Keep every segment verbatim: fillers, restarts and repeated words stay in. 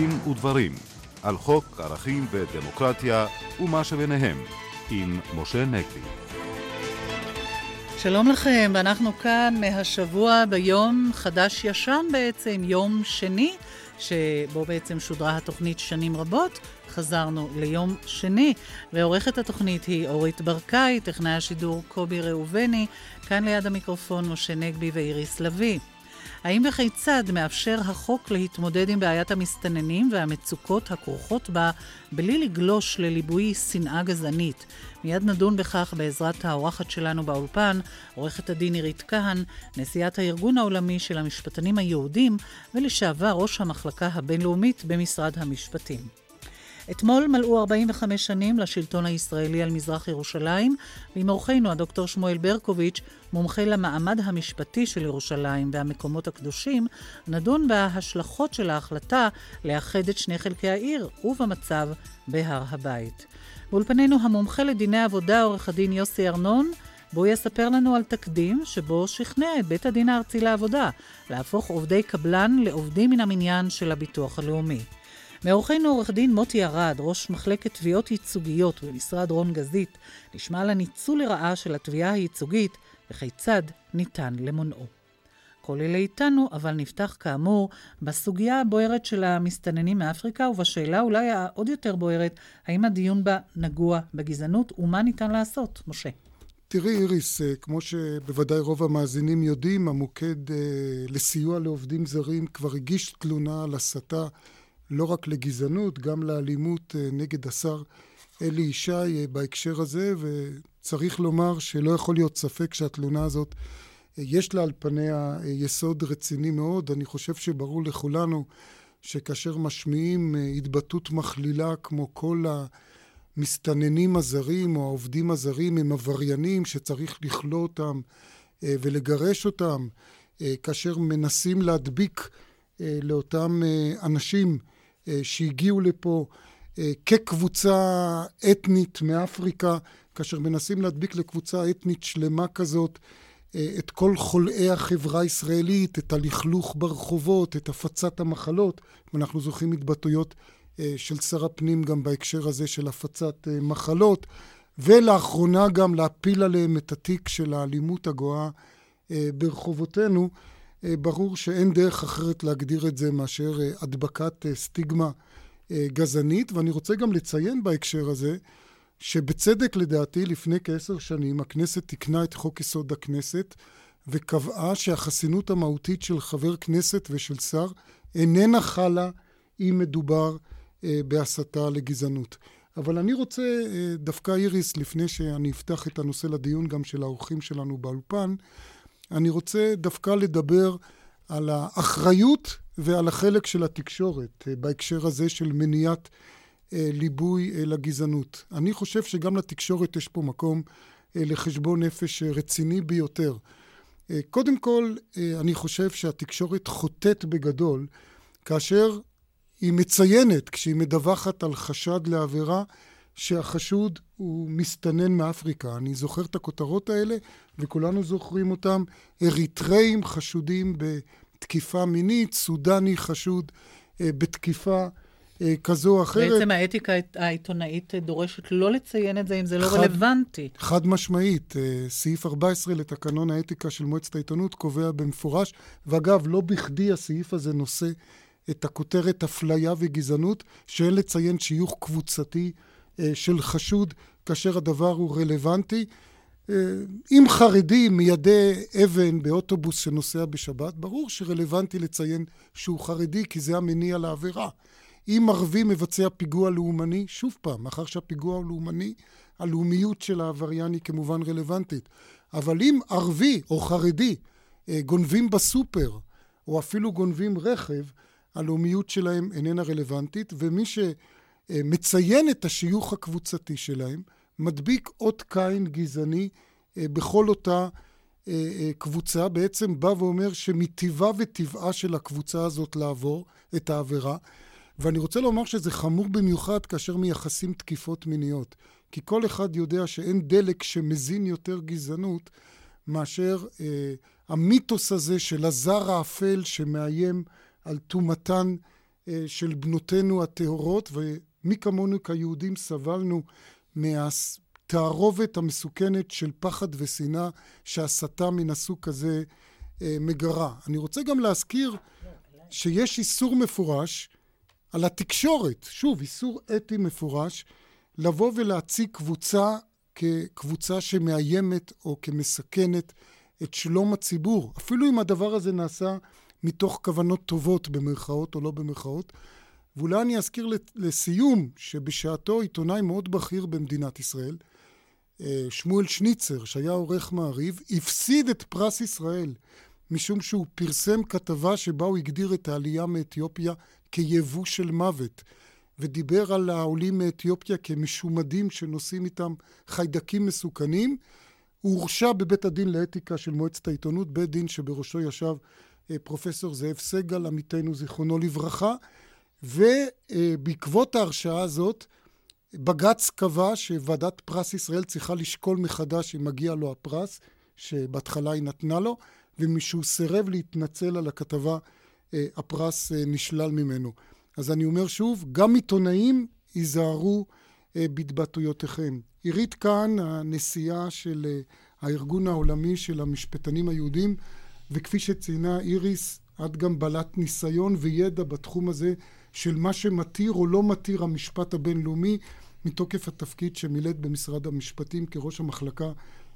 דין ודברים על חוק, ערכים ודמוקרטיה ומה שביניהם עם משה נגבי. שלום לכם, אנחנו כאן מהשבוע ביום חדש ישן, בעצם יום שני, שבו בעצם שודרה התוכנית שנים רבות. חזרנו ליום שני, ועורכת התוכנית היא אורית ברקאי, טכנאי השידור קובי ראובני, כאן ליד המיקרופון משה נגבי ואיריס לוי. האם וכיצד מאפשר החוק להתמודד עם בעיית המסתננים והמצוקות הכרוכות בה בלי לגלוש לליבוי שנאה גזענית? מיד נדון בכך בעזרת האורחת שלנו באולפן, עורכת הדין הרית קהן, נשיאת הארגון העולמי של המשפטנים היהודים ולשעבר ראש המחלקה הבינלאומית במשרד המשפטים. אתמול מלאו ארבעים וחמש שנים לשלטון הישראלי על מזרח ירושלים, ועם אורחנו הדוקטור שמואל ברקוביץ', מומחה למעמד המשפטי של ירושלים והמקומות הקדושים, נדון בהשלכות של ההחלטה לאחד את שני חלקי העיר ובמצב בהר הבית. באולפנינו המומחה לדיני עבודה עורך הדין יוסי ארנון, בו יספר לנו על תקדים שבו שכנע את בית הדין הארצי לעבודה להפוך עובדי קבלן לעובדים מן המניין של הביטוח הלאומי. מאורחנו עורך דין מוטי ירד, ראש מחלקת תביעות ייצוגיות במשרד רון גזית, נשמע על הניצול לרעה של התביעה הייצוגית וכיצד ניתן למונעו. כל אלה איתנו, אבל נפתח כאמור בסוגיה הבוערת של המסתננים מאפריקה, ובשאלה אולי העוד יותר בוערת, האם הדיון בה נגוע בגזענות ומה ניתן לעשות, משה? תראי איריס, כמו שבוודאי רוב המאזינים יודעים, המוקד אה, לסיוע לעובדים זרים כבר הגיש תלונה על הסתה, לא רק לגזענות, גם לאלימות נגד השר אלי ישי בהקשר הזה, וצריך לומר שלא יכול להיות ספק שהתלונה הזאת יש לה על פניה יסוד רציני מאוד. אני חושב שברור לכולנו שכאשר משמיעים התבטאות מכלילה כמו כל המסתננים הזרים או העובדים הזרים הם עבריינים שצריך לכלוא אותם ולגרש אותם, כאשר מנסים להדביק לאותם אנשים שהגיעו לפה כקבוצה אתנית מאפריקה, כאשר מנסים להדביק לקבוצה אתנית שלמה כזאת את כל חולאי החברה הישראלית, את הלכלוך ברחובות, את הפצת המחלות. ואנחנו זוכרים התבטאויות של שר הפנים גם בהקשר הזה של הפצת מחלות, ולאחרונה גם להפיל עליהם את התיק של האלימות הגואה ברחובותינו. ברור שאין דרך אחרת להגדיר את זה מאשר הדבקת סטיגמה גזענית, ואני רוצה גם לציין בהקשר הזה, שבצדק לדעתי לפני כעשר שנים הכנסת תקנה את חוק יסוד הכנסת, וקבעה שהחסינות המהותית של חבר כנסת ושל שר איננה חלה אם מדובר בהסתה לגזענות. אבל אני רוצה דווקא איריס, לפני שאני אפתח את הנושא לדיון גם של האורחים שלנו באולפן, אני רוצה דווקא לדבר על האחריות ועל החלק של התקשורת, בהקשר הזה של מניעת אה, ליבוי אה, לגזענות. אני חושב שגם לתקשורת יש פה מקום אה, לחשבון נפש אה, רציני ביותר. אה, קודם כל, אה, אני חושב שהתקשורת חוטאת בגדול, כאשר היא מציינת, כשהיא מדווחת על חשד לעבירה, שהחשוד הוא מסתנן מאפריקה. אני זוכר את הכותרות האלה, וכולנו זוכרים אותם, אריתראים חשודים בתקיפה מינית, סודני חשוד אה, בתקיפה אה, כזו או אחרת. בעצם האתיקה העיתונאית דורשת לא לציין את זה, אם זה לא חד, רלוונטי. חד משמעית, אה, סעיף ארבע עשרה לתקנון האתיקה של מועצת העיתונות קובע במפורש, ואגב, לא בכדי הסעיף הזה נושא את הכותרת אפליה וגזענות, שאין לציין שיוך קבוצתי של חשוד, כאשר הדבר הוא רלוונטי. אם חרדי מידי אבן באוטובוס שנוסע בשבת, ברור שרלוונטי לציין שהוא חרדי, כי זה המניע לעבירה. אם ערבי מבצע פיגוע לאומני, שוב פעם, מאחר שהפיגוע לאומני, הלאומיות של העבריין היא כמובן רלוונטית. אבל אם ערבי או חרדי גונבים בסופר, או אפילו גונבים רכב, הלאומיות שלהם איננה רלוונטית, ומי ש... מציין את השיוך הקבוצתי שלהם, מדביק עוד קין גזעני בכל אותה קבוצה, בעצם בא ואומר שמטבעה וטבעה של הקבוצה הזאת לעבור את העבירה, ואני רוצה לומר שזה חמור במיוחד כאשר מייחסים תקיפות מיניות, כי כל אחד יודע שאין דלק שמזין יותר גזענות, מאשר אה, המיתוס הזה של הזר האפל שמאיים על תומתן של בנותינו הטהורות, ומי כמונו כיהודים סבלנו מהתערובת המסוכנת של פחד ושנאה שהסתה מן הסוג הזה מגרה. אני רוצה גם להזכיר שיש איסור מפורש על התקשורת, שוב, איסור אתי מפורש, לבוא ולהציג קבוצה כקבוצה שמאיימת או כמסכנת את שלום הציבור, אפילו אם הדבר הזה נעשה מתוך כוונות טובות במרכאות או לא במרכאות. ואולי אני אזכיר לסיום שבשעתו עיתונאי מאוד בכיר במדינת ישראל, שמואל שניצר, שהיה עורך מעריב, הפסיד את פרס ישראל, משום שהוא פרסם כתבה שבה הוא הגדיר את העלייה מאתיופיה כיבוא של מוות, ודיבר על העולים מאתיופיה כמשומדים שנושאים איתם חיידקים מסוכנים. הוא הורשע בבית הדין לאתיקה של מועצת העיתונות, בית דין שבראשו ישב פרופסור זאב סגל, עמיתנו זיכרונו לברכה, ובעקבות ההרשעה הזאת בג"ץ קבע שוועדת פרס ישראל צריכה לשקול מחדש אם מגיע לו הפרס שבהתחלה היא נתנה לו, ומשהוא סירב להתנצל על הכתבה הפרס נשלל ממנו. אז אני אומר שוב, גם עיתונאים ייזהרו בהתבטאויותיכם. הרית קהן, הנשיאה של הארגון העולמי של המשפטנים היהודים, וכפי שציינה איריס, את גם בעלת ניסיון וידע בתחום הזה של מה שמתיר או לא מתיר המשפט הבינלאומי, מתוקף התפקיד שמילאת במשרד המשפטים כראש המחלקה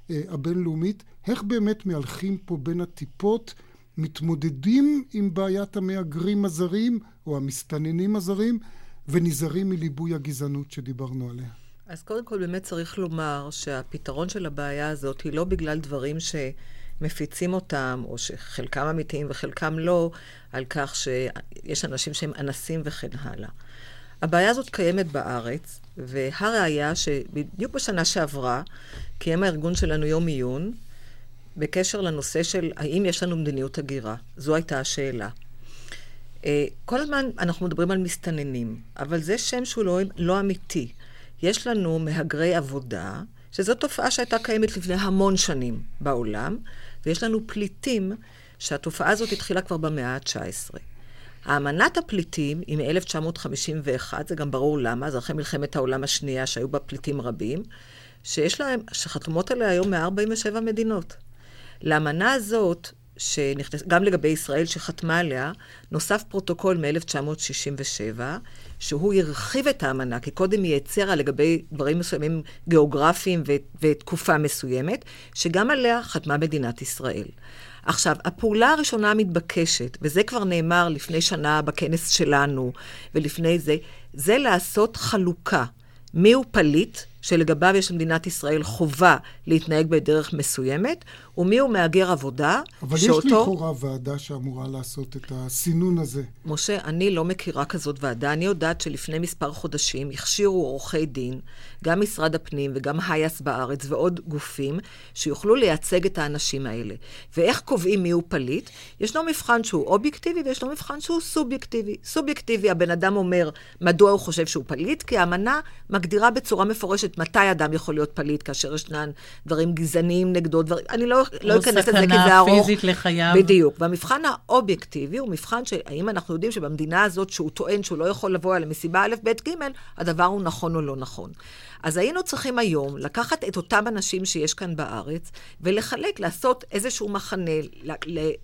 הבינלאומית. איך באמת מהלכים פה בין הטיפות, מתמודדים עם בעיית המהגרים הזרים או המסתננים הזרים, ונזהרים מליבוי הגזענות שדיברנו עליה? אז קודם כל באמת צריך לומר שהפתרון של הבעיה הזאת היא לא בגלל דברים ש... מפיצים אותם, או שחלקם אמיתיים וחלקם לא, על כך שיש אנשים שהם אנסים וכן הלאה. הבעיה הזאת קיימת בארץ, והראיה שבדיוק בשנה שעברה, קיים הארגון שלנו יום עיון, בקשר לנושא של האם יש לנו מדיניות הגירה. זו הייתה השאלה. כל הזמן אנחנו מדברים על מסתננים, אבל זה שם שהוא לא, לא אמיתי. יש לנו מהגרי עבודה, שזו תופעה שהייתה קיימת לפני המון שנים בעולם, ויש לנו פליטים שהתופעה הזאת התחילה כבר במאה ה-תשע עשרה. האמנת הפליטים היא מ-אלף תשע מאות חמישים ואחת, זה גם ברור למה, זה אחרי מלחמת העולם השנייה שהיו בה פליטים רבים, שיש להם, שחתומות עליה היום מאה ארבעים ושבע מדינות. לאמנה הזאת, שנכנס, גם לגבי ישראל שחתמה עליה, נוסף פרוטוקול מ-אלף תשע מאות שישים ושבע, שהוא הרחיב את האמנה, כי קודם היא יצרה לגבי דברים מסוימים גיאוגרפיים ו- ותקופה מסוימת, שגם עליה חתמה מדינת ישראל. עכשיו, הפעולה הראשונה המתבקשת, וזה כבר נאמר לפני שנה בכנס שלנו, ולפני זה, זה לעשות חלוקה. מי הוא פליט, שלגביו יש למדינת ישראל חובה להתנהג בדרך מסוימת, ומי הוא מהגר עבודה, אבל שאותו... אבל יש לכאורה ועדה שאמורה לעשות את הסינון הזה. משה, אני לא מכירה כזאת ועדה. אני יודעת שלפני מספר חודשים הכשירו עורכי דין, גם משרד הפנים וגם היאס בארץ ועוד גופים, שיוכלו לייצג את האנשים האלה. ואיך קובעים מי הוא פליט? ישנו מבחן שהוא אובייקטיבי וישנו מבחן שהוא סובייקטיבי. סובייקטיבי, הבן אדם אומר מדוע הוא חושב שהוא פליט, כי האמנה מגדירה בצורה מפורשת מתי אדם יכול להיות פליט, כאשר ישנן דברים גזעניים נגדו, דברים, אני לא, לא אכנס את זה, כי זה ארוך. סכנה פיזית לחייו. בדיוק. והמבחן האובייקטיבי הוא מבחן שהאם אנחנו יודעים שבמדינה הזאת, שהוא טוען שהוא לא יכול לבוא על מסיבה א', ב', ג', הדבר הוא נכון או לא נכון. אז היינו צריכים היום לקחת את אותם אנשים שיש כאן בארץ, ולחלק, לעשות איזשהו מחנה,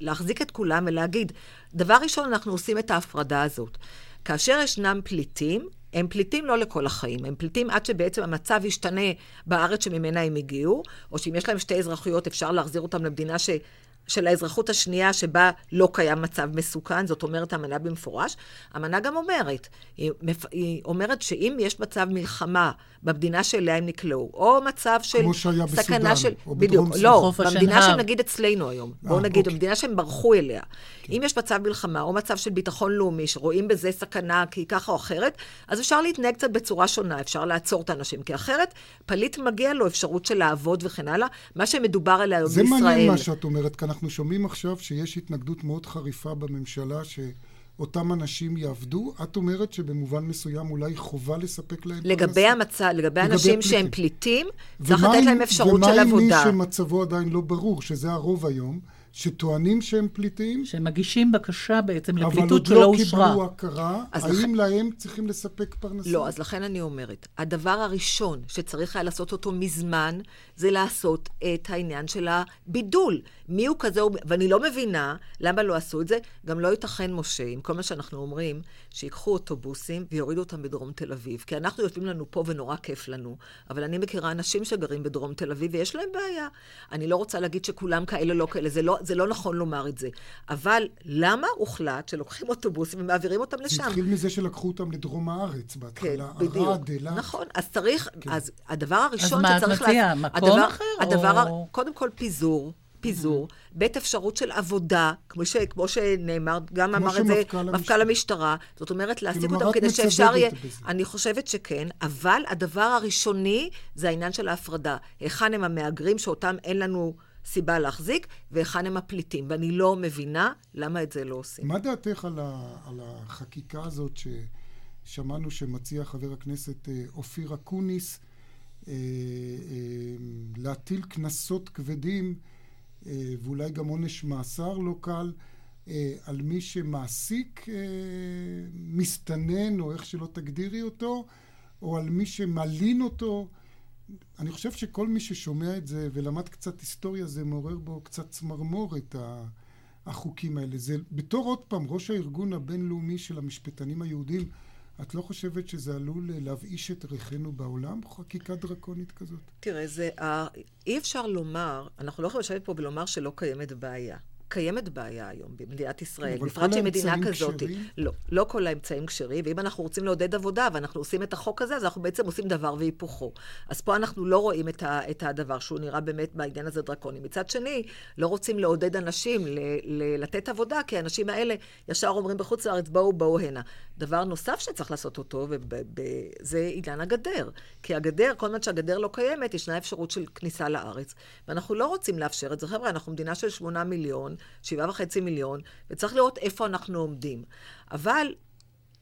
להחזיק את כולם ולהגיד, דבר ראשון, אנחנו עושים את ההפרדה הזאת. כאשר ישנם פליטים, הם פליטים לא לכל החיים, הם פליטים עד שבעצם המצב ישתנה בארץ שממנה הם הגיעו, או שאם יש להם שתי אזרחויות אפשר להחזיר אותם למדינה ש... של האזרחות השנייה שבה לא קיים מצב מסוכן, זאת אומרת האמנה במפורש. האמנה גם אומרת, היא, היא אומרת שאם יש מצב מלחמה במדינה שאליה הם נקלעו, או מצב של סכנה של... או בדיוק, לא, במדינה שנגיד אצלנו היום, אה, בואו נגיד, אוקיי. במדינה שהם ברחו אליה. כן. אם יש מצב מלחמה או מצב של ביטחון לאומי, שרואים בזה סכנה כי ככה או אחרת, אז אפשר להתנהג קצת בצורה שונה, אפשר לעצור את האנשים, כי אחרת פליט מגיע לו אפשרות של לעבוד וכן הלאה, מה שמדובר אליה היום בישראל. זה מעניין מה שאת אומרת כאן. אנחנו שומעים עכשיו שיש התנגדות מאוד חריפה בממשלה שאותם אנשים יעבדו. את אומרת שבמובן מסוים אולי חובה לספק להם לגבי המצב, לגבי אנשים שהם פליטים, צריך לתת להם אפשרות של עבודה. ומה עם מי שמצבו עדיין לא ברור, שזה הרוב היום, שטוענים שהם פליטים. שמגישים בקשה בעצם לפליטות שלא אושרה. אבל עוד לא קיבלו הכרה, האם להם צריכים לספק פרנסה? לא, אז לכן אני אומרת, הדבר הראשון שצריך היה לעשות אותו מזמן, זה לעשות את העניין של הבידול. מי הוא כזה, ואני לא מבינה למה לא עשו את זה, גם לא ייתכן משה, עם כל מה שאנחנו אומרים, שיקחו אוטובוסים ויורידו אותם בדרום תל אביב, כי אנחנו יושבים לנו פה ונורא כיף לנו, אבל אני מכירה אנשים שגרים בדרום תל אביב ויש להם בעיה. אני לא רוצה להגיד שכולם כאלה לא כאלה, זה לא, זה לא נכון לומר את זה. אבל למה הוחלט שלוקחים אוטובוסים ומעבירים אותם לשם? זה התחיל מזה שלקחו אותם לדרום הארץ בהתחלה. כן, בדיוק. הרד, אלה. נכון, אז צריך, כן. אז הדבר הראשון אז שצריך... אז מה, מציע, לה... מקום הדבר, אחר? הדבר, או... קודם כל פיזור. פיזור, בית אפשרות של עבודה, כמו, ש, כמו שנאמר, גם כמו אמר את זה, מפכ"ל המשטרה, זאת אומרת, להשיג אותם כדי שאפשר יהיה, אני חושבת שכן, אבל הדבר הראשוני זה העניין של ההפרדה. היכן הם המאגרים שאותם אין לנו סיבה להחזיק, והיכן הם הפליטים, ואני לא מבינה למה את זה לא עושים. מה דעתך על, ה, על החקיקה הזאת ששמענו שמציע חבר הכנסת אופיר אקוניס, אה, אה, להטיל כנסות כבדים, ואולי גם עונש מאסר לא קל, על מי שמעסיק מסתנן, או איך שלא תגדירי אותו, או על מי שמלין אותו. אני חושב שכל מי ששומע את זה ולמד קצת היסטוריה, זה מעורר בו קצת צמרמור את החוקים האלה. זה, בתור עוד פעם, ראש הארגון הבינלאומי של המשפטנים היהודים, את לא חושבת שזה עלול להבאיש את ריחנו בעולם? חקיקה דרקונית כזאת? תראה, זה, אי אפשר לומר, אנחנו לא יכולים לשבת פה ולומר שלא קיימת בעיה. קיימת בעיה היום במדינת ישראל, בפרט שהיא מדינה כזאת. לא, לא כל האמצעים כשרים, ואם אנחנו רוצים לעודד עבודה ואנחנו עושים את החוק הזה, אז אנחנו בעצם עושים דבר והיפוכו. אז פה אנחנו לא רואים את, ה, את הדבר שהוא נראה באמת בעניין הזה דרקוני. מצד שני, לא רוצים לעודד אנשים ל, ל, לתת עבודה, כי האנשים האלה ישר אומרים בחוץ לארץ, בואו, בואו הנה. דבר נוסף שצריך לעשות אותו, וזה עניין הגדר. כי הגדר, כל מה שהגדר לא קיימת, ישנה אפשרות של כניסה לארץ. ואנחנו לא רוצים לאפשר את זה. חבר'ה, אנחנו מדינה של שמונה מיליון, שבעה וחצי מיליון, וצריך לראות איפה אנחנו עומדים. אבל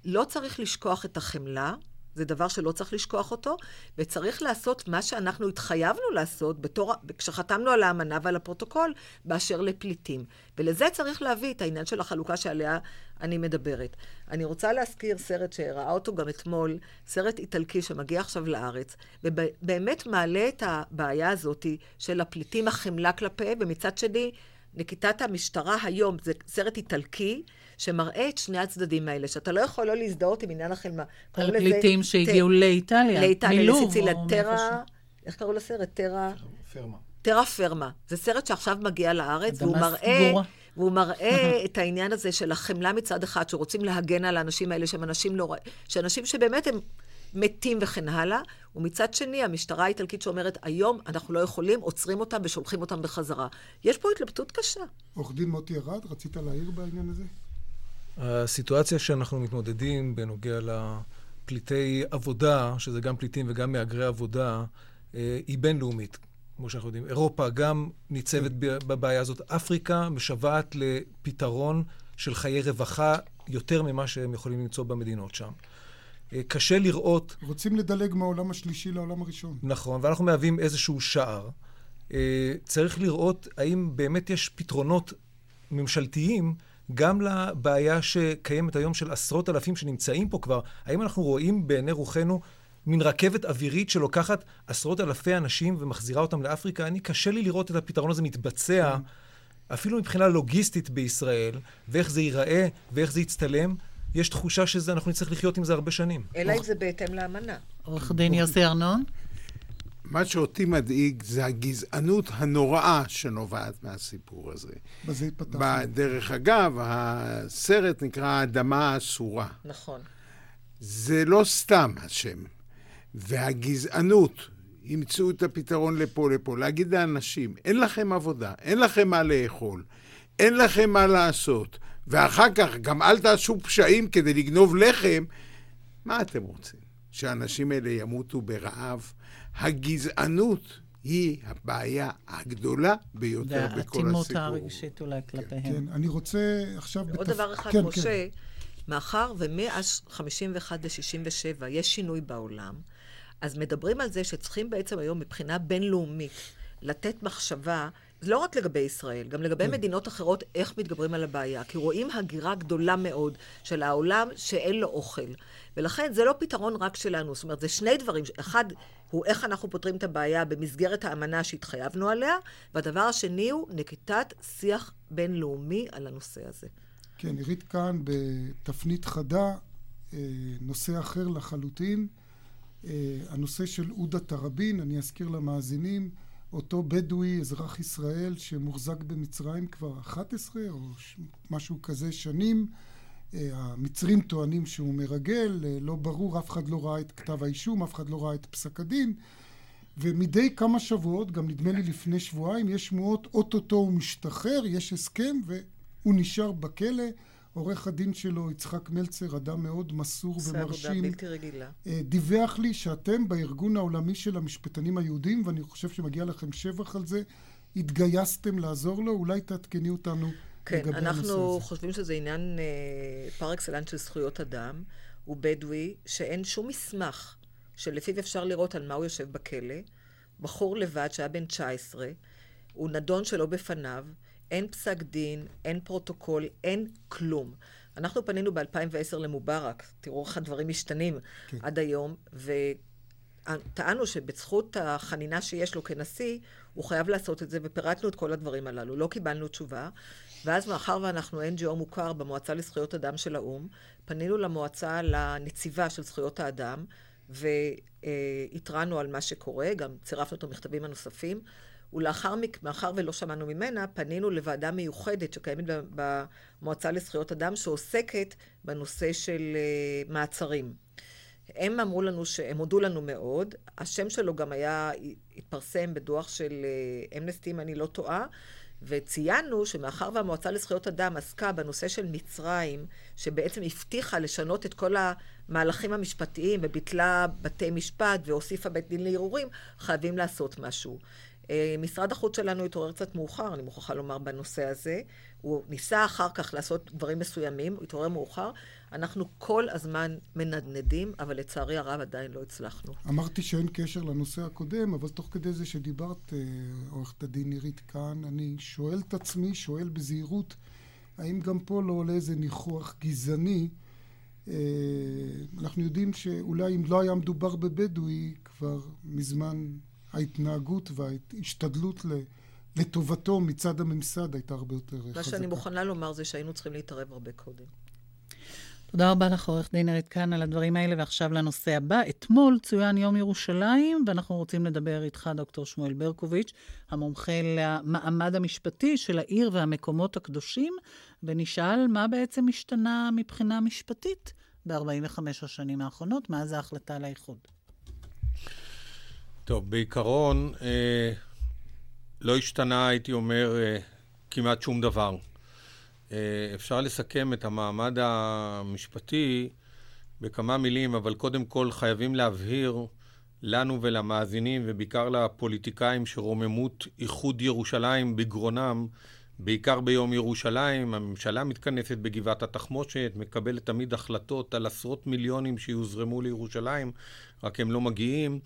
לא צריך לשכוח את החמלה, זה דבר שלא צריך לשכוח אותו, וצריך לעשות מה שאנחנו התחייבנו לעשות, בתור, כשחתמנו על האמנה ועל הפרוטוקול, באשר לפליטים. ולזה צריך להביא את העניין של החלוקה שעליה אני מדברת. אני רוצה להזכיר סרט שראה אותו גם אתמול, סרט איטלקי שמגיע עכשיו לארץ, ובאמת מעלה את הבעיה הזאת של הפליטים החמלה כלפיהם, ומצד שני, נקיטת המשטרה היום, זה סרט איטלקי, שמראה את שני הצדדים האלה, שאתה לא יכול לא להזדהות עם עניין החלמה. על פליטים שהגיעו לאיטליה. לאיטליה, לסיציליה, טרה, איך קראו לסרט? טרה... פרמה. טרה פרמה. זה סרט שעכשיו מגיע לארץ, והוא מראה... והוא מראה את העניין הזה של החמלה מצד אחד, שרוצים להגן על האנשים האלה, שהם אנשים לא... שאנשים שבאמת הם... מתים וכן הלאה, ומצד שני, המשטרה האיטלקית שאומרת, היום אנחנו לא יכולים, עוצרים אותם ושולחים אותם בחזרה. יש פה התלבטות קשה. עורך דין מוטי ירד, רצית להעיר בעניין הזה? הסיטואציה שאנחנו מתמודדים בנוגע לפליטי עבודה, שזה גם פליטים וגם מאגרי עבודה, היא בינלאומית, כמו שאנחנו יודעים. אירופה גם ניצבת בבעיה הזאת. אפריקה משוועת לפתרון של חיי רווחה יותר ממה שהם יכולים למצוא במדינות שם. קשה לראות... רוצים לדלג מהעולם השלישי לעולם הראשון. נכון, ואנחנו מהווים איזשהו שער. צריך לראות האם באמת יש פתרונות ממשלתיים גם לבעיה שקיימת היום של עשרות אלפים שנמצאים פה כבר. האם אנחנו רואים בעיני רוחנו מין רכבת אווירית שלוקחת עשרות אלפי אנשים ומחזירה אותם לאפריקה? אני קשה לי לראות את הפתרון הזה מתבצע, אפילו מבחינה לוגיסטית בישראל, ואיך זה ייראה ואיך זה יצטלם. יש תחושה שזה, אנחנו נצטרך לחיות עם זה הרבה שנים. אלא אם זה בהתאם לאמנה. עורך הדין יוסי ארנון? מה שאותי מדאיג זה הגזענות הנוראה שנובעת מהסיפור הזה. בזה התפתח. בדרך אגב, הסרט נקרא האדמה האסורה. נכון. זה לא סתם השם. והגזענות, ימצאו את הפתרון לפה לפה, להגיד לאנשים, אין לכם עבודה, אין לכם מה לאכול, אין לכם מה לעשות. ואחר כך גם אל תעשו פשעים כדי לגנוב לחם. מה אתם רוצים? שהאנשים האלה ימותו ברעב? הגזענות היא הבעיה הגדולה ביותר בכל הסיפור. והעצימות הרגשית אולי כלפיהם. כן, כן, אני רוצה עכשיו... עוד דבר אחד, כן, משה, כן. מאחר ומאז חמישים ואחת ל-שישים ושבע יש שינוי בעולם, אז מדברים על זה שצריכים בעצם היום מבחינה בינלאומית לתת מחשבה... לא רק לגבי ישראל, גם לגבי מדינות אחרות, איך מתגברים על הבעיה. כי רואים הגירה גדולה מאוד של העולם שאין לו אוכל. ולכן זה לא פתרון רק שלנו. זאת אומרת, זה שני דברים. אחד הוא איך אנחנו פותרים את הבעיה במסגרת האמנה שהתחייבנו עליה, והדבר השני הוא נקיטת שיח בינלאומי על הנושא הזה. כן, הרית כאן בתפנית חדה, נושא אחר לחלוטין, הנושא של עודה תראבין, אני אזכיר למאזינים, אותו בדואי, אזרח ישראל, שמוחזק במצרים כבר אחת עשרה או משהו כזה שנים, המצרים טוענים שהוא מרגל, לא ברור, אף אחד לא ראה את כתב האישום, אף אחד לא ראה את פסק הדין, ומדי כמה שבועות, גם נדמה לי לפני שבועיים, יש שמועות, אוטוטו הוא משתחרר, יש הסכם והוא נשאר בכלא, עורך הדין שלו, יצחק מלצר, אדם מאוד מסור ומרשים, דיווח לי שאתם בארגון העולמי של המשפטנים היהודים, ואני חושב שמגיע לכם שבח על זה, התגייסתם לעזור לו, אולי תעדכני אותנו. כן, אנחנו חושבים שזה עניין אה, פר אקסלנס של זכויות אדם, הוא בדואי, שאין שום מסמך שלפיו אפשר לראות על מה הוא יושב בכלא, בחור לבד שהיה בן תשע עשרה, הוא נדון שלא בפניו, אין פסק דין, אין פרוטוקול, אין כלום. אנחנו פנינו ב-אלפיים ועשר למובארק, תראו איך הדברים משתנים כן. עד היום, וטענו שבזכות החנינה שיש לו כנשיא, הוא חייב לעשות את זה, ופירטנו את כל הדברים הללו, לא קיבלנו תשובה, ואז מאחר ואנחנו אן ג'י או מוכר במועצה לזכויות אדם של האום, פנינו למועצה לנציבה של זכויות האדם, והתרענו על מה שקורה, גם צירפנו את המכתבים הנוספים, ולאחר מאחר ולא שמענו ממנה, פנינו לוועדה מיוחדת שקיימת במועצה לזכויות אדם, שעוסקת בנושא של מעצרים. הם אמרו לנו, שהם הודו לנו מאוד, השם שלו גם היה, התפרסם בדוח של אמנסטי, אם אני לא טועה, וציינו שמאחר והמועצה לזכויות אדם עסקה בנושא של מצרים, שבעצם הבטיחה לשנות את כל המהלכים המשפטיים, וביטלה בתי משפט, והוסיפה בית דין לערעורים, חייבים לעשות משהו. משרד החוץ שלנו התעורר קצת מאוחר, אני מוכרחה לומר בנושא הזה, הוא ניסה אחר כך לעשות דברים מסוימים, הוא התעורר מאוחר, אנחנו כל הזמן מנדנדים, אבל לצערי הרב עדיין לא הצלחנו. אמרתי שאין קשר לנושא הקודם, אבל תוך כדי זה שדיברת, עורכת הדין הרית קהן, אני שואל את עצמי, שואל בזהירות, האם גם פה לא עולה איזה ניחוח גזעני, אנחנו יודעים שאולי אם לא היה מדובר בבדואי, כבר מזמן ההתנהגות וההשתדלות לטובתו מצד הממסד הייתה הרבה יותר חזקה. מה שאני מוכנה לומר זה שהיינו צריכים להתערב הרבה קודם. תודה רבה לך, עורך דין הרית קהן, על הדברים האלה, ועכשיו לנושא הבא. אתמול צוין יום ירושלים, ואנחנו רוצים לדבר איתך, דוקטור שמואל ברקוביץ', המומחה למעמד המשפטי של העיר והמקומות הקדושים, ונשאל מה בעצם השתנה מבחינה משפטית ב-ארבעים וחמש השנים האחרונות, מאז ההחלטה על האיחוד. טוב, בעיקרון אה, לא השתנה, הייתי אומר, אה, כמעט שום דבר. אה, אפשר לסכם את המעמד המשפטי בכמה מילים, אבל קודם כל חייבים להבהיר לנו ולמאזינים, ובעיקר לפוליטיקאים שרוממות איחוד ירושלים בגרונם, בעיקר ביום ירושלים, הממשלה מתכנסת בגבעת התחמושת, מקבלת תמיד החלטות על עשרות מיליונים שיוזרמו לירושלים, רק הם לא מגיעים.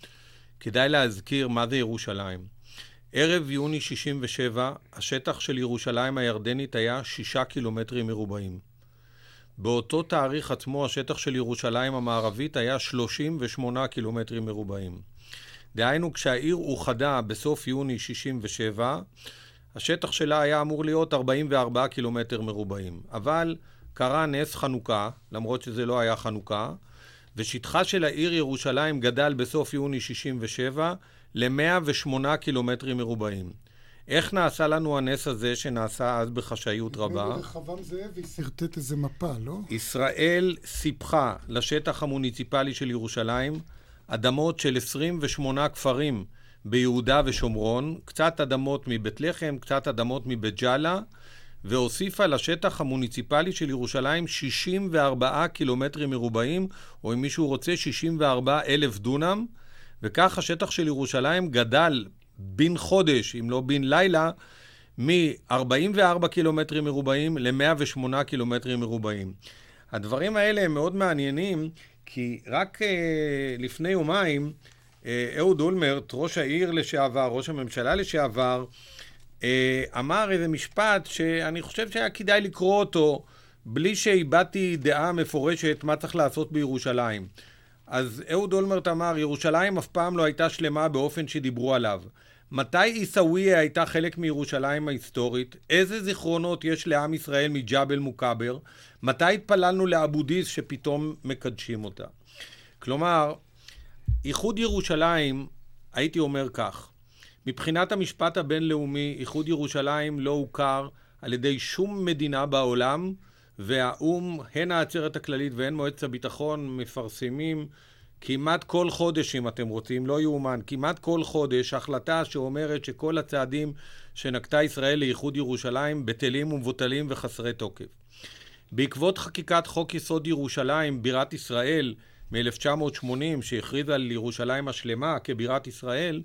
כדאי להזכיר מה זה ירושלים. ערב יוני שישים ושבע, השטח של ירושלים הירדנית היה שישה קילומטרים מרובעים. באותו תאריך עצמו, השטח של ירושלים המערבית היה שלושים ושמונה קילומטרים מרובעים. דהיינו, כשהעיר אוחדה בסוף יוני שישים ושבע, השטח שלה היה אמור להיות ארבעים וארבעה קילומטר מרובעים. אבל קרה נס חנוכה, למרות שזה לא היה חנוכה, ושטחה של העיר ירושלים גדל בסוף יוני שישים ושבע ל-מאה ושמונה קילומטרים מרובעים. איך נעשה לנו הנס הזה שנעשה אז בחשאיות רבה? רחבעם זאבי סרטט איזה מפה, לא? ישראל סיפחה לשטח המוניציפלי של ירושלים אדמות של עשרים ושמונה כפרים ביהודה ושומרון, קצת אדמות מבית לחם, קצת אדמות מבית ג'אלה, והוסיפה לשטח המוניציפלי של ירושלים שישים וארבעה קילומטרים מרובעים, או אם מישהו רוצה שישים וארבעה אלף דונם, וכך השטח של ירושלים גדל בין חודש, אם לא בין לילה, מ-ארבעים וארבעה קילומטרים מרובעים ל-מאה ושמונה קילומטרים מרובעים. הדברים האלה הם מאוד מעניינים, כי רק uh, לפני יומיים, uh, אהוד אולמרט, ראש העיר לשעבר, ראש הממשלה לשעבר, אמר איזה משפט שאני חושב שהיה כדאי לקרוא אותו בלי שהבאתי דעה מפורשת מה צריך לעשות בירושלים. אז אהוד אולמרט אמר, ירושלים אף פעם לא הייתה שלמה באופן שדיברו עליו. מתי איסאוויה הייתה חלק מירושלים ההיסטורית? איזה זיכרונות יש לעם ישראל מג'בל מוקבר? מתי התפללנו לאבודיס שפתאום מקדשים אותה? כלומר, איחוד ירושלים, הייתי אומר כך, מבחינת המשפט הבינלאומי, איחוד ירושלים לא הוכר על ידי שום מדינה בעולם, והאום, הן העצרת הכללית והן מועצת הביטחון, מפרסמים כמעט כל חודש, אם אתם רוצים, לא יאומן, כמעט כל חודש, החלטה שאומרת שכל הצעדים שנקטה ישראל לאיחוד ירושלים, בטלים ומבוטלים וחסרי תוקף. בעקבות חקיקת חוק יסוד ירושלים, בירת ישראל, מ-אלף תשע מאות שמונים, שהכריזה על ירושלים השלמה כבירת ישראל,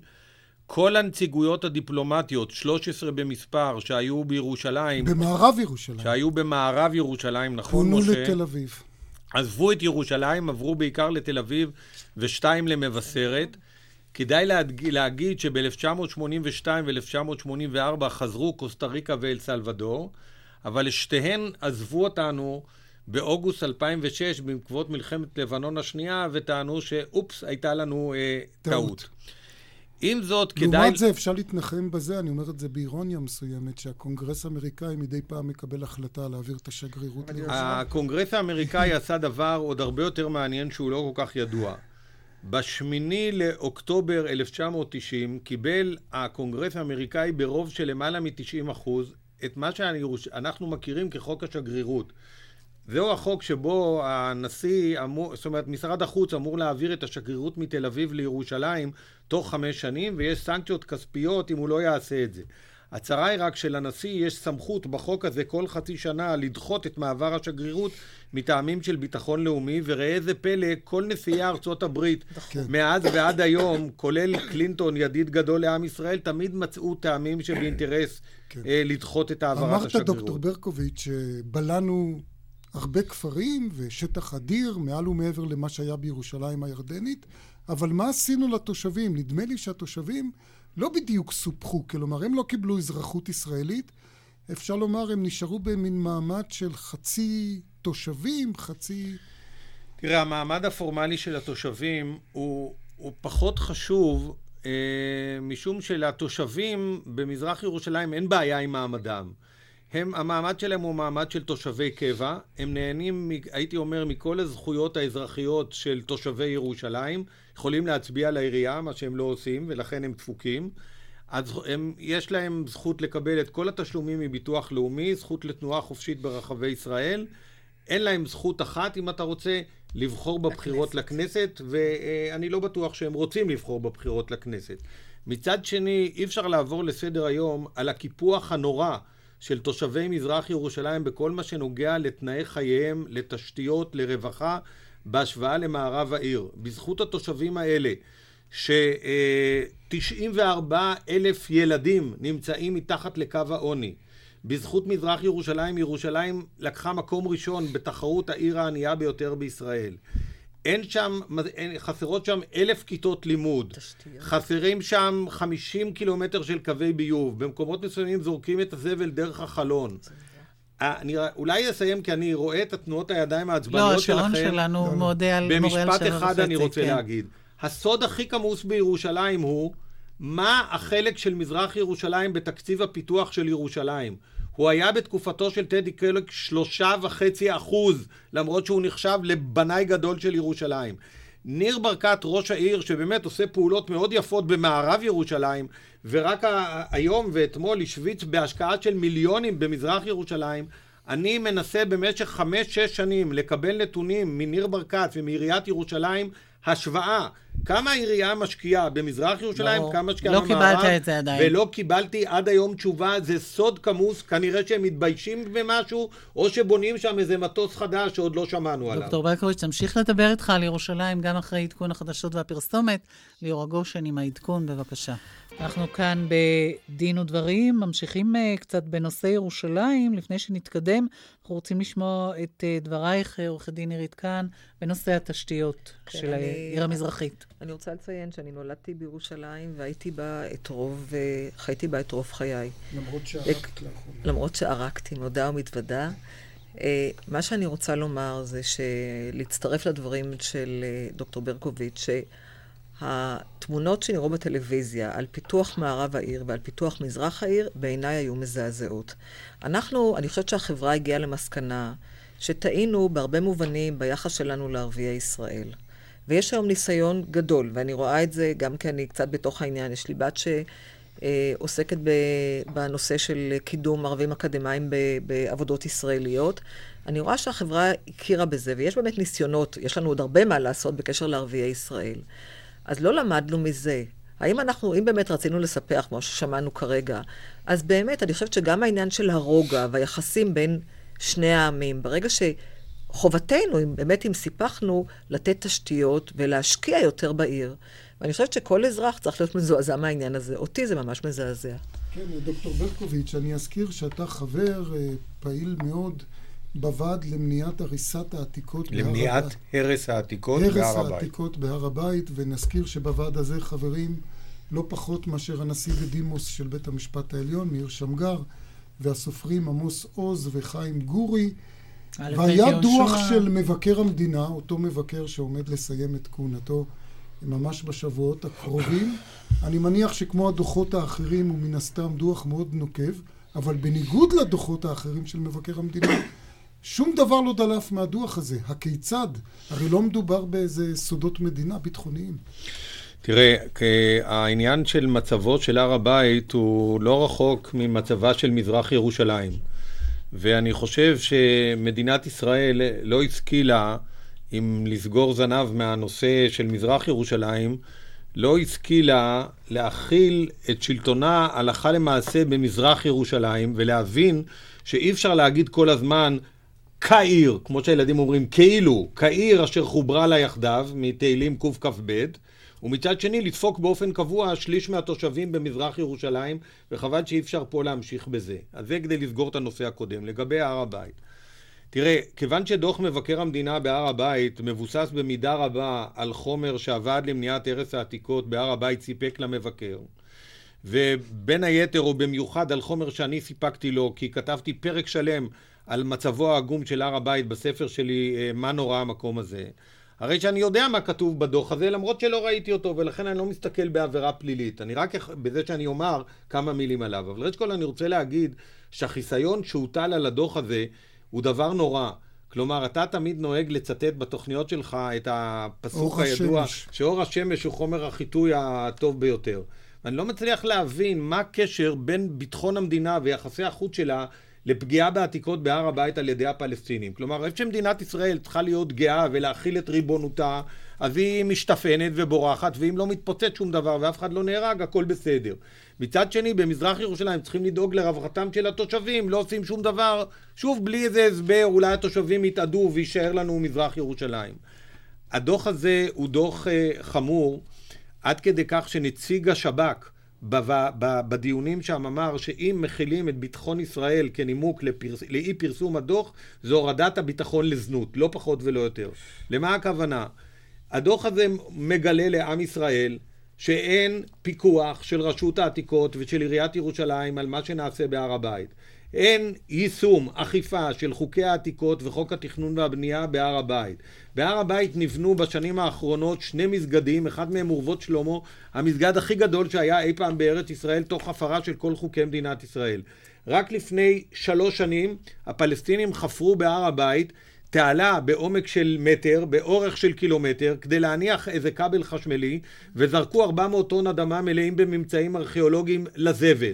כל הנציגויות הדיפלומטיות, שלוש עשרה במספר, שהיו בירושלים... במערב ירושלים. שהיו במערב ירושלים, נכון, משה? פונו לתל אביב. עזבו את ירושלים, עברו בעיקר לתל אביב ושתיים למבשרת. כדאי להגיד, להגיד שב-אלף תשע מאות שמונים ושתיים ו-אלף תשע מאות שמונים וארבע חזרו קוסטה ריקה ואל סלבדור, אבל שתיהן עזבו אותנו באוגוסט אלפיים ושש בעקבות מלחמת לבנון השנייה, וטענו שאופס, הייתה לנו אה, טעות. עם זאת, כדאי... לעומת זה, אפשר להתנחם בזה, אני אומר את זה באירוניה מסוימת, שהקונגרס האמריקאי מדי פעם מקבל החלטה להעביר את השגרירות. הקונגרס האמריקאי עשה דבר עוד הרבה יותר מעניין שהוא לא כל כך ידוע. בשמיני לאוקטובר אלף תשע מאות תשעים קיבל הקונגרס האמריקאי ברוב של למעלה מ-תשעים אחוז את מה שאנחנו מכירים כחוק השגרירות. זהו החוק שבו הנשיא, אמור, זאת אומרת, משרד החוץ אמור להעביר את השגרירות מתל אביב לירושלים תוך חמש שנים, ויש סנקציות כספיות אם הוא לא יעשה את זה. הצרה היא רק שלנשיא יש סמכות בחוק הזה כל חצי שנה לדחות את מעבר השגרירות מטעמים של ביטחון לאומי, וראה זה פלא, כל נשיאי ארצות הברית מאז ועד היום, כולל קלינטון, ידיד גדול לעם ישראל, תמיד מצאו טעמים שבאינטרס לדחות את העברת השגרירות. אמרת דוקטור ברקוביץ' שבלנו... הרבה כפרים ושטח אדיר, מעל ומעבר למה שהיה בירושלים הירדנית, אבל מה עשינו לתושבים? נדמה לי שהתושבים לא בדיוק סופחו, כלומר, הם לא קיבלו אזרחות ישראלית, אפשר לומר, הם נשארו במין מעמד של חצי תושבים, חצי... תראה, המעמד הפורמלי של התושבים הוא, הוא פחות חשוב, אה, משום שלתושבים במזרח ירושלים אין בעיה עם מעמדם. הם, המעמד שלהם הוא מעמד של תושבי קבע, הם נהנים, הייתי אומר, מכל הזכויות האזרחיות של תושבי ירושלים, יכולים להצביע לעירייה, מה שהם לא עושים, ולכן הם דפוקים. אז הם, יש להם זכות לקבל את כל התשלומים מביטוח לאומי, זכות לתנועה חופשית ברחבי ישראל, אין להם זכות אחת, אם אתה רוצה, לבחור בבחירות לכנסת, ואני לא בטוח שהם רוצים לבחור בבחירות לכנסת. מצד שני, אי אפשר לעבור לסדר היום על הקיפוח הנורא, של תושבי מזרח ירושלים בכל מה שנוגע לתנאי חייהם, לתשתיות, לרווחה, בהשוואה למערב העיר. בזכות התושבים האלה, ש-תשעים וארבעה אלף ילדים נמצאים מתחת לקו העוני. בזכות מזרח ירושלים, ירושלים לקחה מקום ראשון בתחרות העיר הענייה ביותר בישראל. אין שם, חסרות שם אלף כיתות לימוד, תשתיות. חסרים שם חמישים קילומטר של קווי ביוב, במקומות מסוימים זורקים את הזבל דרך החלון. אני אולי אסיים כי אני רואה את התנועות הידיים העצבניות לא, שלכם. לא, השעון שלנו לא. מודה על מורל שלנו. במשפט אחד אני רוצה כן. להגיד, הסוד הכי כמוס בירושלים הוא, מה החלק של מזרח ירושלים בתקציב הפיתוח של ירושלים? הוא היה בתקופתו של טדי קלוק שלושה וחצי אחוז, למרות שהוא נחשב לבני גדול של ירושלים. ניר ברקת, ראש העיר, שבאמת עושה פעולות מאוד יפות במערב ירושלים, ורק היום ואתמול השוויץ בהשקעה של מיליונים במזרח ירושלים, אני מנסה במשך חמש שש שנים לקבל נתונים מניר ברקת ומעיריית ירושלים, השוואה, כמה העירייה משקיעה במזרח ירושלים, לא, כמה משקיעה לא במערב, ולא קיבלתי עד היום תשובה, זה סוד כמוס, כנראה שהם מתביישים במשהו, או שבונים שם איזה מטוס חדש שעוד לא שמענו דוקטור עליו. דוקטור ברקוביץ', תמשיך לדבר איתך על ירושלים, גם אחרי עדכון החדשות והפרסומת, ליאור הגושן עם העדכון, בבקשה. אנחנו כאן בדין ודברים, ממשיכים קצת בנושא ירושלים, לפני שנתקדם, אנחנו רוצים לשמוע את דברייך, עורכת הדין הרית קהן, בנושא התשתיות כן, של העיר המזרחית. אני רוצה לציין שאני נולדתי בירושלים, והייתי בה את רוב, חייתי בה את רוב חיי. למרות שערקת לאחור. למרות שערקתי, מודה ומתוודה. מה שאני רוצה לומר זה שלהצטרף לדברים של דוקטור ברקוביץ', שהתמונות שנראו בטלוויזיה על פיתוח מערב העיר ועל פיתוח מזרח העיר, בעיניי היו מזעזעות. אנחנו, אני חושבת שהחברה הגיעה למסקנה שטעינו בהרבה מובנים ביחס שלנו לערביי ישראל. ויש היום ניסיון גדול, ואני רואה את זה גם כי אני קצת בתוך העניין, יש לי בת ש... עוסקת בנושא של קידום ערבים אקדמיים בעבודות ישראליות. אני רואה שהחברה הכירה בזה, ויש באמת ניסיונות, יש לנו עוד הרבה מה לעשות בקשר לערביי ישראל. אז לא למדנו מזה. האם אנחנו, אם באמת רצינו לספח, כמו ששמענו כרגע, אז באמת, אני חושבת שגם העניין של הרוגע והיחסים בין שני העמים, ברגע שחובתנו, אם באמת אם סיפחנו, לתת תשתיות ולהשקיע יותר בעיר, ואני חושבת שכל אזרח צריך להיות מזועזע מהעניין הזה. אותי זה ממש מזעזע. כן, דוקטור ברקוביץ', אני אזכיר שאתה חבר פעיל מאוד בוועד למניעת הריסת העתיקות בהר הבית. למניעת הרס העתיקות בהר הבית. הרס העתיקות בהר הבית, ונזכיר שבוועד הזה חברים לא פחות מאשר הנשיא בדימוס של בית המשפט העליון, מאיר שמגר, והסופרים עמוס עוז וחיים גורי, והיה דוח שמה... של מבקר המדינה, אותו מבקר שעומד לסיים את כהונתו, ממש בשבועות הקרובים. אני מניח שכמו הדוחות האחרים הוא מן הסתם דוח מאוד נוקב, אבל בניגוד לדוחות האחרים של מבקר המדינה, שום דבר לא דלף מהדוח הזה. הכיצד? הרי לא מדובר באיזה סודות מדינה ביטחוניים. תראה, העניין של מצבו של הר הבית הוא לא רחוק ממצבה של מזרח ירושלים. ואני חושב שמדינת ישראל לא השכילה אם לסגור זנב מהנושא של מזרח ירושלים, לא השכילה להכיל את שלטונה הלכה למעשה במזרח ירושלים, ולהבין שאי אפשר להגיד כל הזמן כעיר, כמו שהילדים אומרים, כאילו, כעיר אשר חוברה לה יחדיו, מתהילים קוף קף ב', ומצד שני לדפוק באופן קבוע שליש מהתושבים במזרח ירושלים, וחבל שאי אפשר פה להמשיך בזה. אז זה כדי לסגור את הנושא הקודם, לגבי הר הבית. תראה, כיוון שדוח מבקר המדינה בהר הבית מבוסס במידה רבה על חומר שהוועד למניעת הרס העתיקות בהר הבית סיפק למבקר, ובין היתר או במיוחד על חומר שאני סיפקתי לו, כי כתבתי פרק שלם על מצבו העגום של הר הבית בספר שלי, מה נורא המקום הזה, הרי שאני יודע מה כתוב בדוח הזה, למרות שלא ראיתי אותו, ולכן אני לא מסתכל בעבירה פלילית. אני רק בזה שאני אומר כמה מילים עליו. אבל ראשית כל אני רוצה להגיד שהחיסיון שהוטל על הדוח הזה, הוא דבר נורא. כלומר, אתה תמיד נוהג לצטט בתוכניות שלך את הפסוק הידוע, שאור השמש הוא חומר החיטוי הטוב ביותר. ואני לא מצליח להבין מה הקשר בין ביטחון המדינה ויחסי החוץ שלה לפגיעה בעתיקות בהר הבית על ידי הפלסטינים. כלומר, איפה שמדינת ישראל צריכה להיות גאה ולהכיל את ריבונותה, אז היא משתפנת ובורחת, ואם לא מתפוצץ שום דבר ואף אחד לא נהרג, הכל בסדר. מצד שני, במזרח ירושלים צריכים לדאוג לרווחתם של התושבים, לא עושים שום דבר, שוב בלי איזה הסבר, אולי התושבים יתעדו וישאר לנו מזרח ירושלים. הדוח הזה הוא דוח uh, חמור, עד כדי כך שנציג השב"כ, בדיונים שם אמר שאם מכילים את ביטחון ישראל כנימוק לאי פרסום הדוח, זו הורדת הביטחון לזנות, לא פחות ולא יותר. למה הכוונה? הדוח הזה מגלה לעם ישראל שאין פיקוח של רשות העתיקות ושל עיריית ירושלים על מה שנעשה בהר הבית. אין יישום, אכיפה של חוקי העתיקות וחוק התכנון והבנייה בהר הבית. בהר הבית נבנו בשנים האחרונות שני מסגדים, אחד מהם אורבות שלמה, המסגד הכי גדול שהיה אי פעם בארץ ישראל, תוך הפרה של כל חוקי מדינת ישראל. רק לפני שלוש שנים הפלסטינים חפרו בהר הבית תעלה בעומק של מטר, באורך של קילומטר, כדי להניח איזה כבל חשמלי, וזרקו ארבע מאות טון אדמה מלאים בממצאים ארכיאולוגיים לזבל.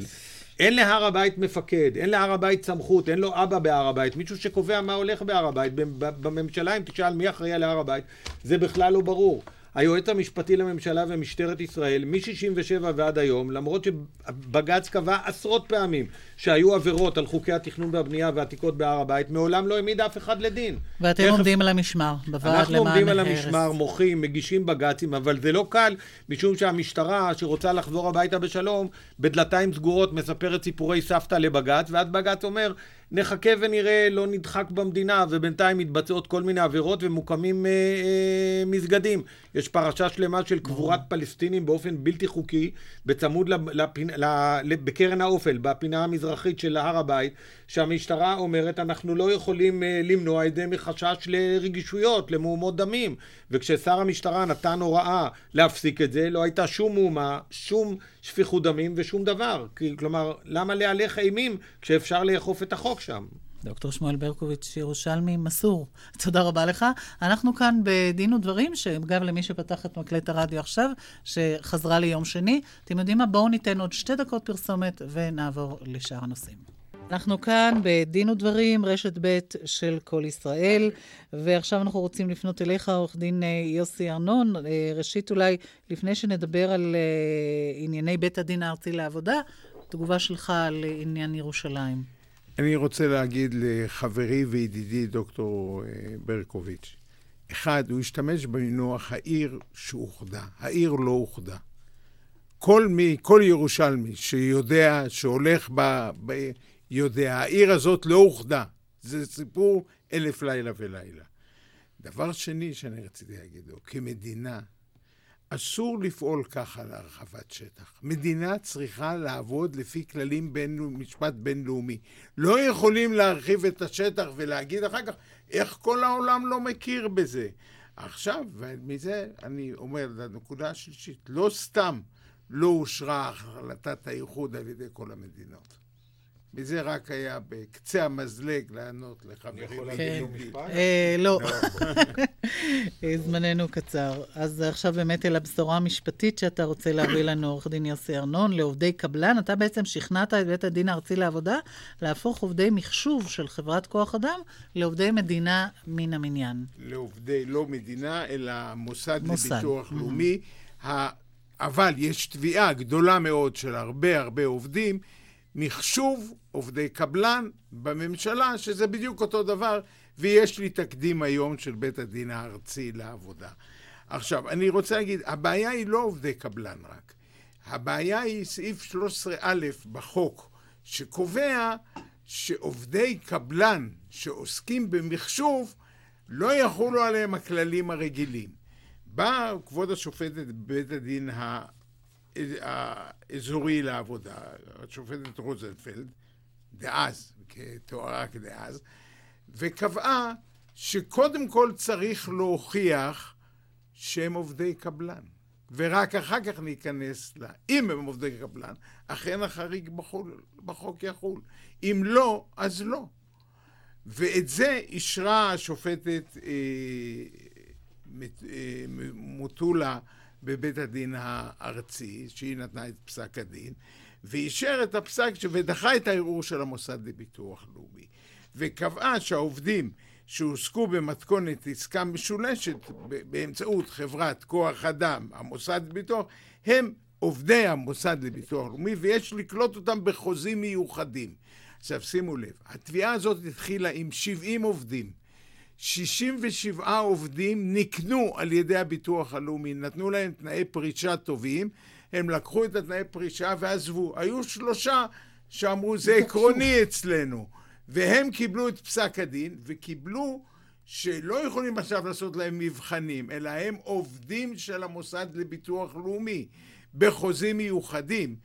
אין להר הבית מפקד, אין להר הבית סמכות, אין לו אבא בהר הבית, מישהו שקובע מה הולך בהר הבית, בממשלה אם תשאל מי אחראי להר הבית, זה בכלל לא ברור. היועץ המשפטי לממשלה ומשטרת ישראל, מ-שישים ושבע ועד היום, למרות שבג"ץ קבע עשרות פעמים שהיו עבירות על חוקי התכנון והבנייה והעתיקות בהר הבית, מעולם לא העמיד אף אחד לדין. ואתם איך... עומדים על המשמר, בוועד אנחנו עומדים על המשמר, מוחים, מגישים בג"צים, אבל זה לא קל, משום שהמשטרה שרוצה לחזור הביתה בשלום, בדלתיים סגורות מספרת סיפורי סבתא לבג"ץ, ועד בג"ץ אומר... נחכה ונראה, לא נדחק במדינה, ובינתיים מתבצעות כל מיני עבירות ומוקמים אה, אה, מסגדים. יש פרשה שלמה של קבורת פלסטינים באופן בלתי חוקי, בצמוד בקרן האופל, בפינה המזרחית של הר הבית, שהמשטרה אומרת, אנחנו לא יכולים אה, למנוע את זה מחשש לרגישויות, למהומות דמים. וכששר המשטרה נתן הוראה להפסיק את זה, לא הייתה שום מהומה, שום שפיכות דמים ושום דבר. כלומר, למה להלך אימים כשאפשר לאכוף את החוק שם? דוקטור שמואל ברקוביץ', ירושלמי מסור, תודה רבה לך. אנחנו כאן בדין ודברים, שאגב למי שפתח את מקלט הרדיו עכשיו, שחזרה ליום שני, אתם יודעים מה? בואו ניתן עוד שתי דקות פרסומת ונעבור לשאר הנושאים. אנחנו כאן בדין ודברים, רשת ב' של כל ישראל, ועכשיו אנחנו רוצים לפנות אליך, עורך דין יוסי ארנון. ראשית, אולי לפני שנדבר על ענייני בית הדין הארצי לעבודה, תגובה שלך על עניין ירושלים. אני רוצה להגיד לחברי וידידי דוקטור ברקוביץ', אחד, הוא השתמש במינוח העיר שאוחדה, העיר לא אוחדה. כל מי, כל ירושלמי שיודע, שהולך ב... ב יודע, העיר הזאת לא אוחדה. זה סיפור אלף לילה ולילה. דבר שני שאני רציתי להגיד לו, כמדינה, אסור לפעול ככה להרחבת שטח. מדינה צריכה לעבוד לפי כללים בין, משפט בינלאומי. לא יכולים להרחיב את השטח ולהגיד אחר כך, איך כל העולם לא מכיר בזה. עכשיו, ומזה אני אומר, לנקודה השלישית, לא סתם לא אושרה החלטת האיחוד על ידי כל המדינות. וזה רק היה בקצה המזלג לענות לחברים. אני יכול להגיד לו משפט? לא. זמננו קצר. אז עכשיו באמת אל הבשורה המשפטית שאתה רוצה להביא לנו, עורך דין יוסי ארנון, לעובדי קבלן. אתה בעצם שכנעת את בית הדין הארצי לעבודה להפוך עובדי מחשוב של חברת כוח אדם לעובדי מדינה מן המניין. לעובדי לא מדינה, אלא מוסד לביטוח לאומי. אבל יש תביעה גדולה מאוד של הרבה הרבה עובדים, מחשוב עובדי קבלן בממשלה, שזה בדיוק אותו דבר, ויש לי תקדים היום של בית הדין הארצי לעבודה. עכשיו, אני רוצה להגיד, הבעיה היא לא עובדי קבלן רק. הבעיה היא סעיף שלוש עשרה א' בחוק, שקובע שעובדי קבלן שעוסקים במחשוב, לא יחולו עליהם הכללים הרגילים. בא כבוד השופטת בית הדין ה... האזורי לעבודה, השופטת רוזנפלד, דאז, כתוארה כדאז, וקבעה שקודם כל צריך להוכיח שהם עובדי קבלן, ורק אחר כך ניכנס לה. אם הם עובדי קבלן, אכן החריג בחוק יחול. אם לא, אז לא. ואת זה אישרה השופטת מוטולה, בבית הדין הארצי, שהיא נתנה את פסק הדין, ואישר את הפסק ודחה את הערעור של המוסד לביטוח לאומי, וקבעה שהעובדים שהוסקו במתכונת עסקה משולשת באמצעות חברת כוח אדם, המוסד לביטוח, הם עובדי המוסד לביטוח לאומי, ויש לקלוט אותם בחוזים מיוחדים. עכשיו שימו לב, התביעה הזאת התחילה עם שבעים עובדים, שישים ושבעה עובדים נקנו על ידי הביטוח הלאומי, נתנו להם תנאי פרישה טובים, הם לקחו את התנאי פרישה ועזבו. היו שלושה שאמרו, זה עקרוני אצלנו. והם קיבלו את פסק הדין, וקיבלו שלא יכולים עכשיו לעשות להם מבחנים, אלא הם עובדים של המוסד לביטוח לאומי, בחוזים מיוחדים,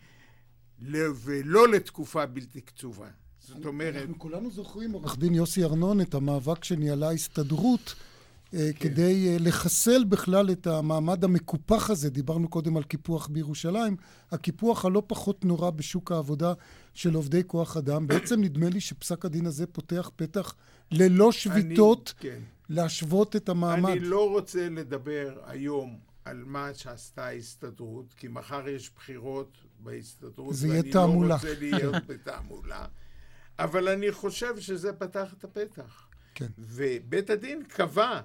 ולא לתקופה בלתי קצובה. זאת אומרת... אנחנו כולנו זוכרים, עורך דין יוסי ארנון, את המאבק שניהלה ההסתדרות, כדי לחסל בכלל את המעמד המקופח הזה. דיברנו קודם על קיפוח בירושלים. הקיפוח הלא פחות נורא בשוק העבודה של עובדי כוח אדם. בעצם נדמה לי שפסק הדין הזה פותח פתח ללא שביתות להשוות את המעמד. אני לא רוצה לדבר היום על מה שעשתה ההסתדרות, כי מחר יש בחירות בהסתדרות, ואני לא רוצה להיות בתעמולה. אבל אני חושב שזה פתח את הפתח. כן. ובית הדין קבע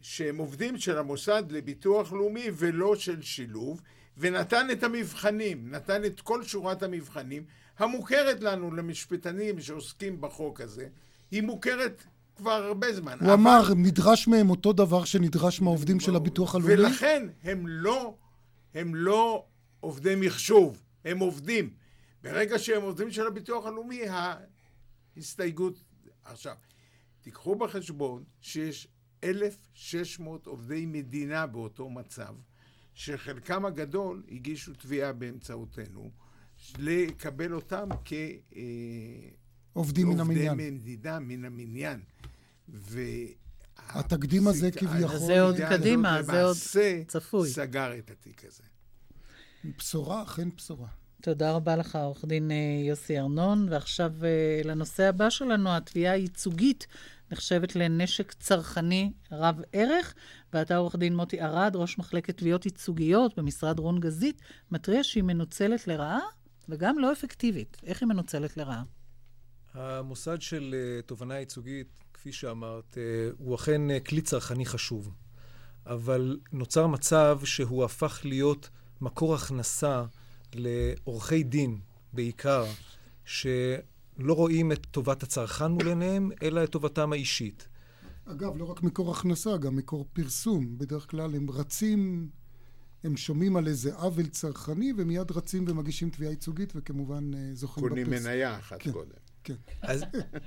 שהם עובדים של המוסד לביטוח לאומי ולא של שילוב, ונתן את המבחנים, נתן את כל שורת המבחנים, המוכרת לנו למשפטנים שעוסקים בחוק הזה, היא מוכרת כבר הרבה זמן. הוא אבל... אמר, נדרש מהם אותו דבר שנדרש מהעובדים של הביטוח הלאומי? ולכן הם לא, הם לא עובדי מחשוב, הם עובדים. ברגע שהם עובדים של הביטוח הלאומי, הסתייגות. עכשיו, תיקחו בחשבון שיש אלף שש מאות עובדי מדינה באותו מצב, שחלקם הגדול הגישו תביעה באמצעותנו, לקבל אותם כעובדים מן המניין. מדינה, מן המניין. והתקדים הזה כביכול... זה עוד קדימה, זה עוד צפוי. סגר את התיק הזה. בשורה, אכן בשורה. תודה רבה לך, עורך דין יוסי ארנון. ועכשיו לנושא הבא שלנו, התביעה הייצוגית נחשבת לנשק צרכני רב ערך, ואתה עורך דין מוטי ירד, ראש מחלקת תביעות ייצוגיות במשרד רון גזית, מטריע שהיא מנוצלת לרעה וגם לא אפקטיבית. איך היא מנוצלת לרעה? המוסד של תובנה ייצוגית, כפי שאמרת, הוא אכן כלי צרכני חשוב, אבל נוצר מצב שהוא הפך להיות מקור הכנסה לעורכי דין בעיקר, שלא רואים את טובת הצרכן מול עיניהם, אלא את טובתם האישית. אגב, לא רק מקור הכנסה, גם מקור פרסום. בדרך כלל הם רצים, הם שומעים על איזה עוול צרכני, ומיד רצים ומגישים תביעה ייצוגית, וכמובן זוכים בפרסום. קונים מניה אחת קודם. כן. אז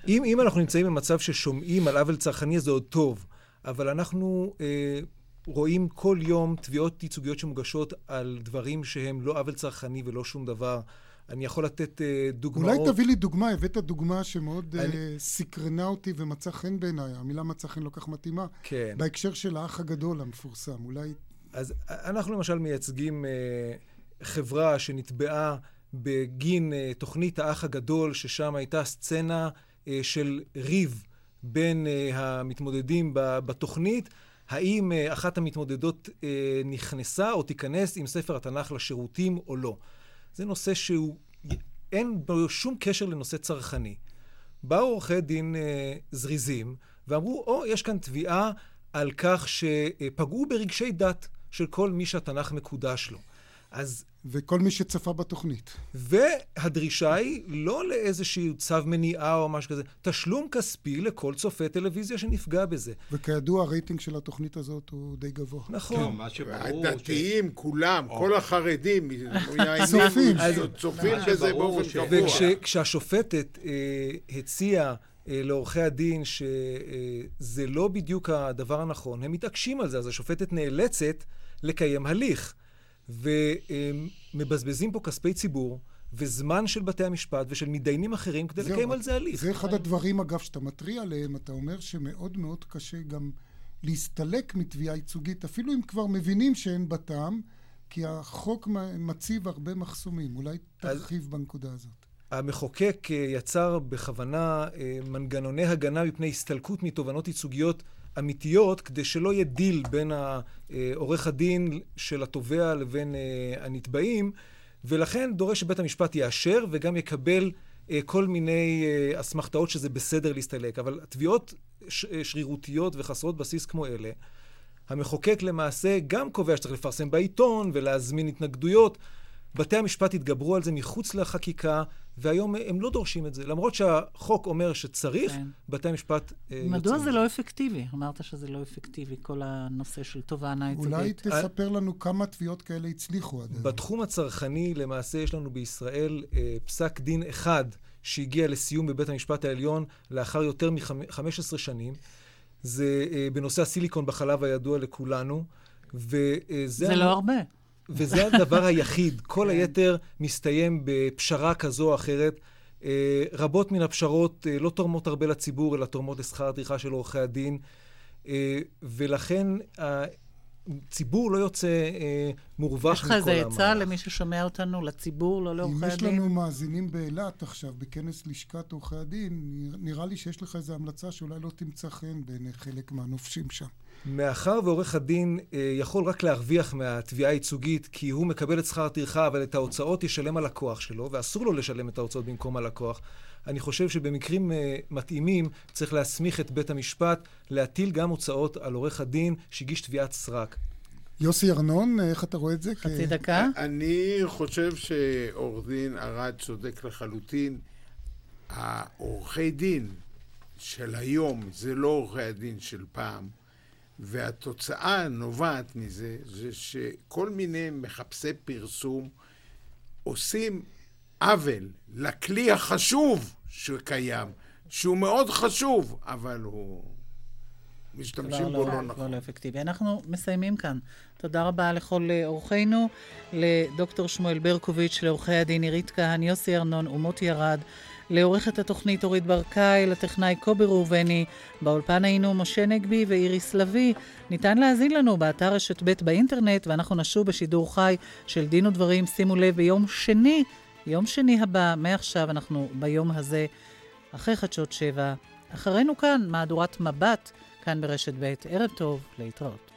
אם, אם אנחנו נמצאים במצב ששומעים על עוול צרכני, זה עוד טוב, אבל אנחנו... אה, רואים כל יום תביעות ייצוגיות שמוגשות על דברים שהם לא עוול צרכני ולא שום דבר. אני יכול לתת uh, דוגמאות. אולי תביא לי דוגמה, הבאת דוגמה שמאוד אני... uh, סקרנה אותי ומצא חן בעיניי. המילה מצא חן לא כך מתאימה. כן. בהקשר של האח הגדול המפורסם, אולי... אז אנחנו למשל מייצגים uh, חברה שנתבעה בגין uh, תוכנית האח הגדול, ששם הייתה סצנה uh, של ריב בין uh, המתמודדים ב- בתוכנית, האם uh, אחת המתמודדות uh, נכנסה או תיכנס עם ספר התנ"ך לשירותים או לא. זה נושא שהוא, אין בו שום קשר לנושא צרכני. באו עורכי דין uh, זריזים ואמרו, או, יש כאן תביעה על כך שפגעו ברגשי דת של כל מי שהתנ"ך מקודש לו. אז... וכל מי שצפה בתוכנית. והדרישה היא לא לאיזשהו צו מניעה או משהו כזה, תשלום כספי לכל צופה טלוויזיה שנפגע בזה. וכידוע, הרייטינג של התוכנית הזאת הוא די גבוה. נכון. הדתיים, כולם, כל החרדים, צופים. צופים בזה באופן גבוה. וכשהשופטת הציעה לעורכי הדין שזה לא בדיוק הדבר הנכון, הם מתעקשים על זה, אז השופטת נאלצת לקיים הליך. ומבזבזים פה כספי ציבור וזמן של בתי המשפט ושל מדיינים אחרים כדי לקיים על זה הליך. זה אחד הדברים, אגב, שאתה מטריע עליהם. אתה אומר שמאוד מאוד קשה גם להסתלק מתביעה ייצוגית, אפילו אם כבר מבינים שאין בטעם, כי החוק מציב הרבה מחסומים. אולי תרחיב בנקודה הזאת. המחוקק יצר בכוונה מנגנוני הגנה מפני הסתלקות מתובנות ייצוגיות אמיתיות, כדי שלא יהיה דיל בין עורך הדין של התובע לבין הנתבעים, ולכן דורש שבית המשפט יאשר וגם יקבל כל מיני אסמכתאות שזה בסדר להסתלק. אבל תביעות שרירותיות וחסרות בסיס כמו אלה, המחוקק למעשה גם קובע שצריך לפרסם בעיתון ולהזמין התנגדויות. בתי המשפט התגברו על זה מחוץ לחקיקה, והיום הם לא דורשים את זה. למרות שהחוק אומר שצריך, כן. בתי המשפט... מדוע זה לא אפקטיבי? אמרת שזה לא אפקטיבי, כל הנושא של תובענה ייצוגית. אולי תספר לנו כמה תביעות כאלה הצליחו עד היום. בתחום הצרכני, למעשה, יש לנו בישראל אה, פסק דין אחד שהגיע לסיום בבית המשפט העליון לאחר יותר מ-חמש עשרה שנים. זה אה, בנושא הסיליקון בחלב הידוע לכולנו. וזה... זה לא הרבה. וזה הדבר היחיד. כל היתר מסתיים בפשרה כזו או אחרת. רבות מן הפשרות לא תורמות הרבה לציבור, אלא תורמות לשכר הטרחה של עורכי הדין, ולכן הציבור לא יוצא מורווח מכל המערך. איך זה יצא למי ששומע אותנו, לציבור, לא לעורכי הדין? אם יש לנו מאזינים באילת עכשיו, בכנס לשכת עורכי הדין, נראה לי שיש לך איזו המלצה שאולי לא תמצא חן בין חלק מהנופשים שם. מאחר ועורך הדין אה, יכול רק להרוויח מהתביעה הייצוגית, כי הוא מקבל את שכר הטרחה, אבל את ההוצאות ישלם הלקוח שלו, ואסור לו לשלם את ההוצאות במקום הלקוח. אני חושב שבמקרים אה, מתאימים צריך להסמיך את בית המשפט, להטיל גם הוצאות על עורך הדין שהגיש תביעת סרק. יוסי ארנון, איך אתה רואה את זה? חצי דקה. אני חושב שעורך דין ירד צודק לחלוטין. העורכי דין של היום זה לא עורכי הדין של פעם, והתוצאה נובעת מזה, זה שכל מיני מחפשי פרסום עושים עוול לכלי החשוב שקיים, שהוא מאוד חשוב, אבל הוא משתמשים בו לא נכון. לא אפקטיבי. אנחנו מסיימים כאן. תודה רבה לכל אורחינו, לדוקטור שמואל ברקוביץ', לעורכי הדין הרית קהן, יוסי ארנון ומוטי ירד, לעורכת התוכנית אורית ברקאי, לטכנאי קובי ראובני, באולפן היינו משה נגבי ואיריס לוי. ניתן להזין לנו באתר רשת ב' באינטרנט, ואנחנו נשוב בשידור חי של דין ודברים. שימו לב, ביום שני, יום שני הבא, מעכשיו אנחנו ביום הזה, אחרי חדשות שבע. אחרינו כאן, מהדורת מבט, כאן ברשת ב'. ערב טוב, להתראות.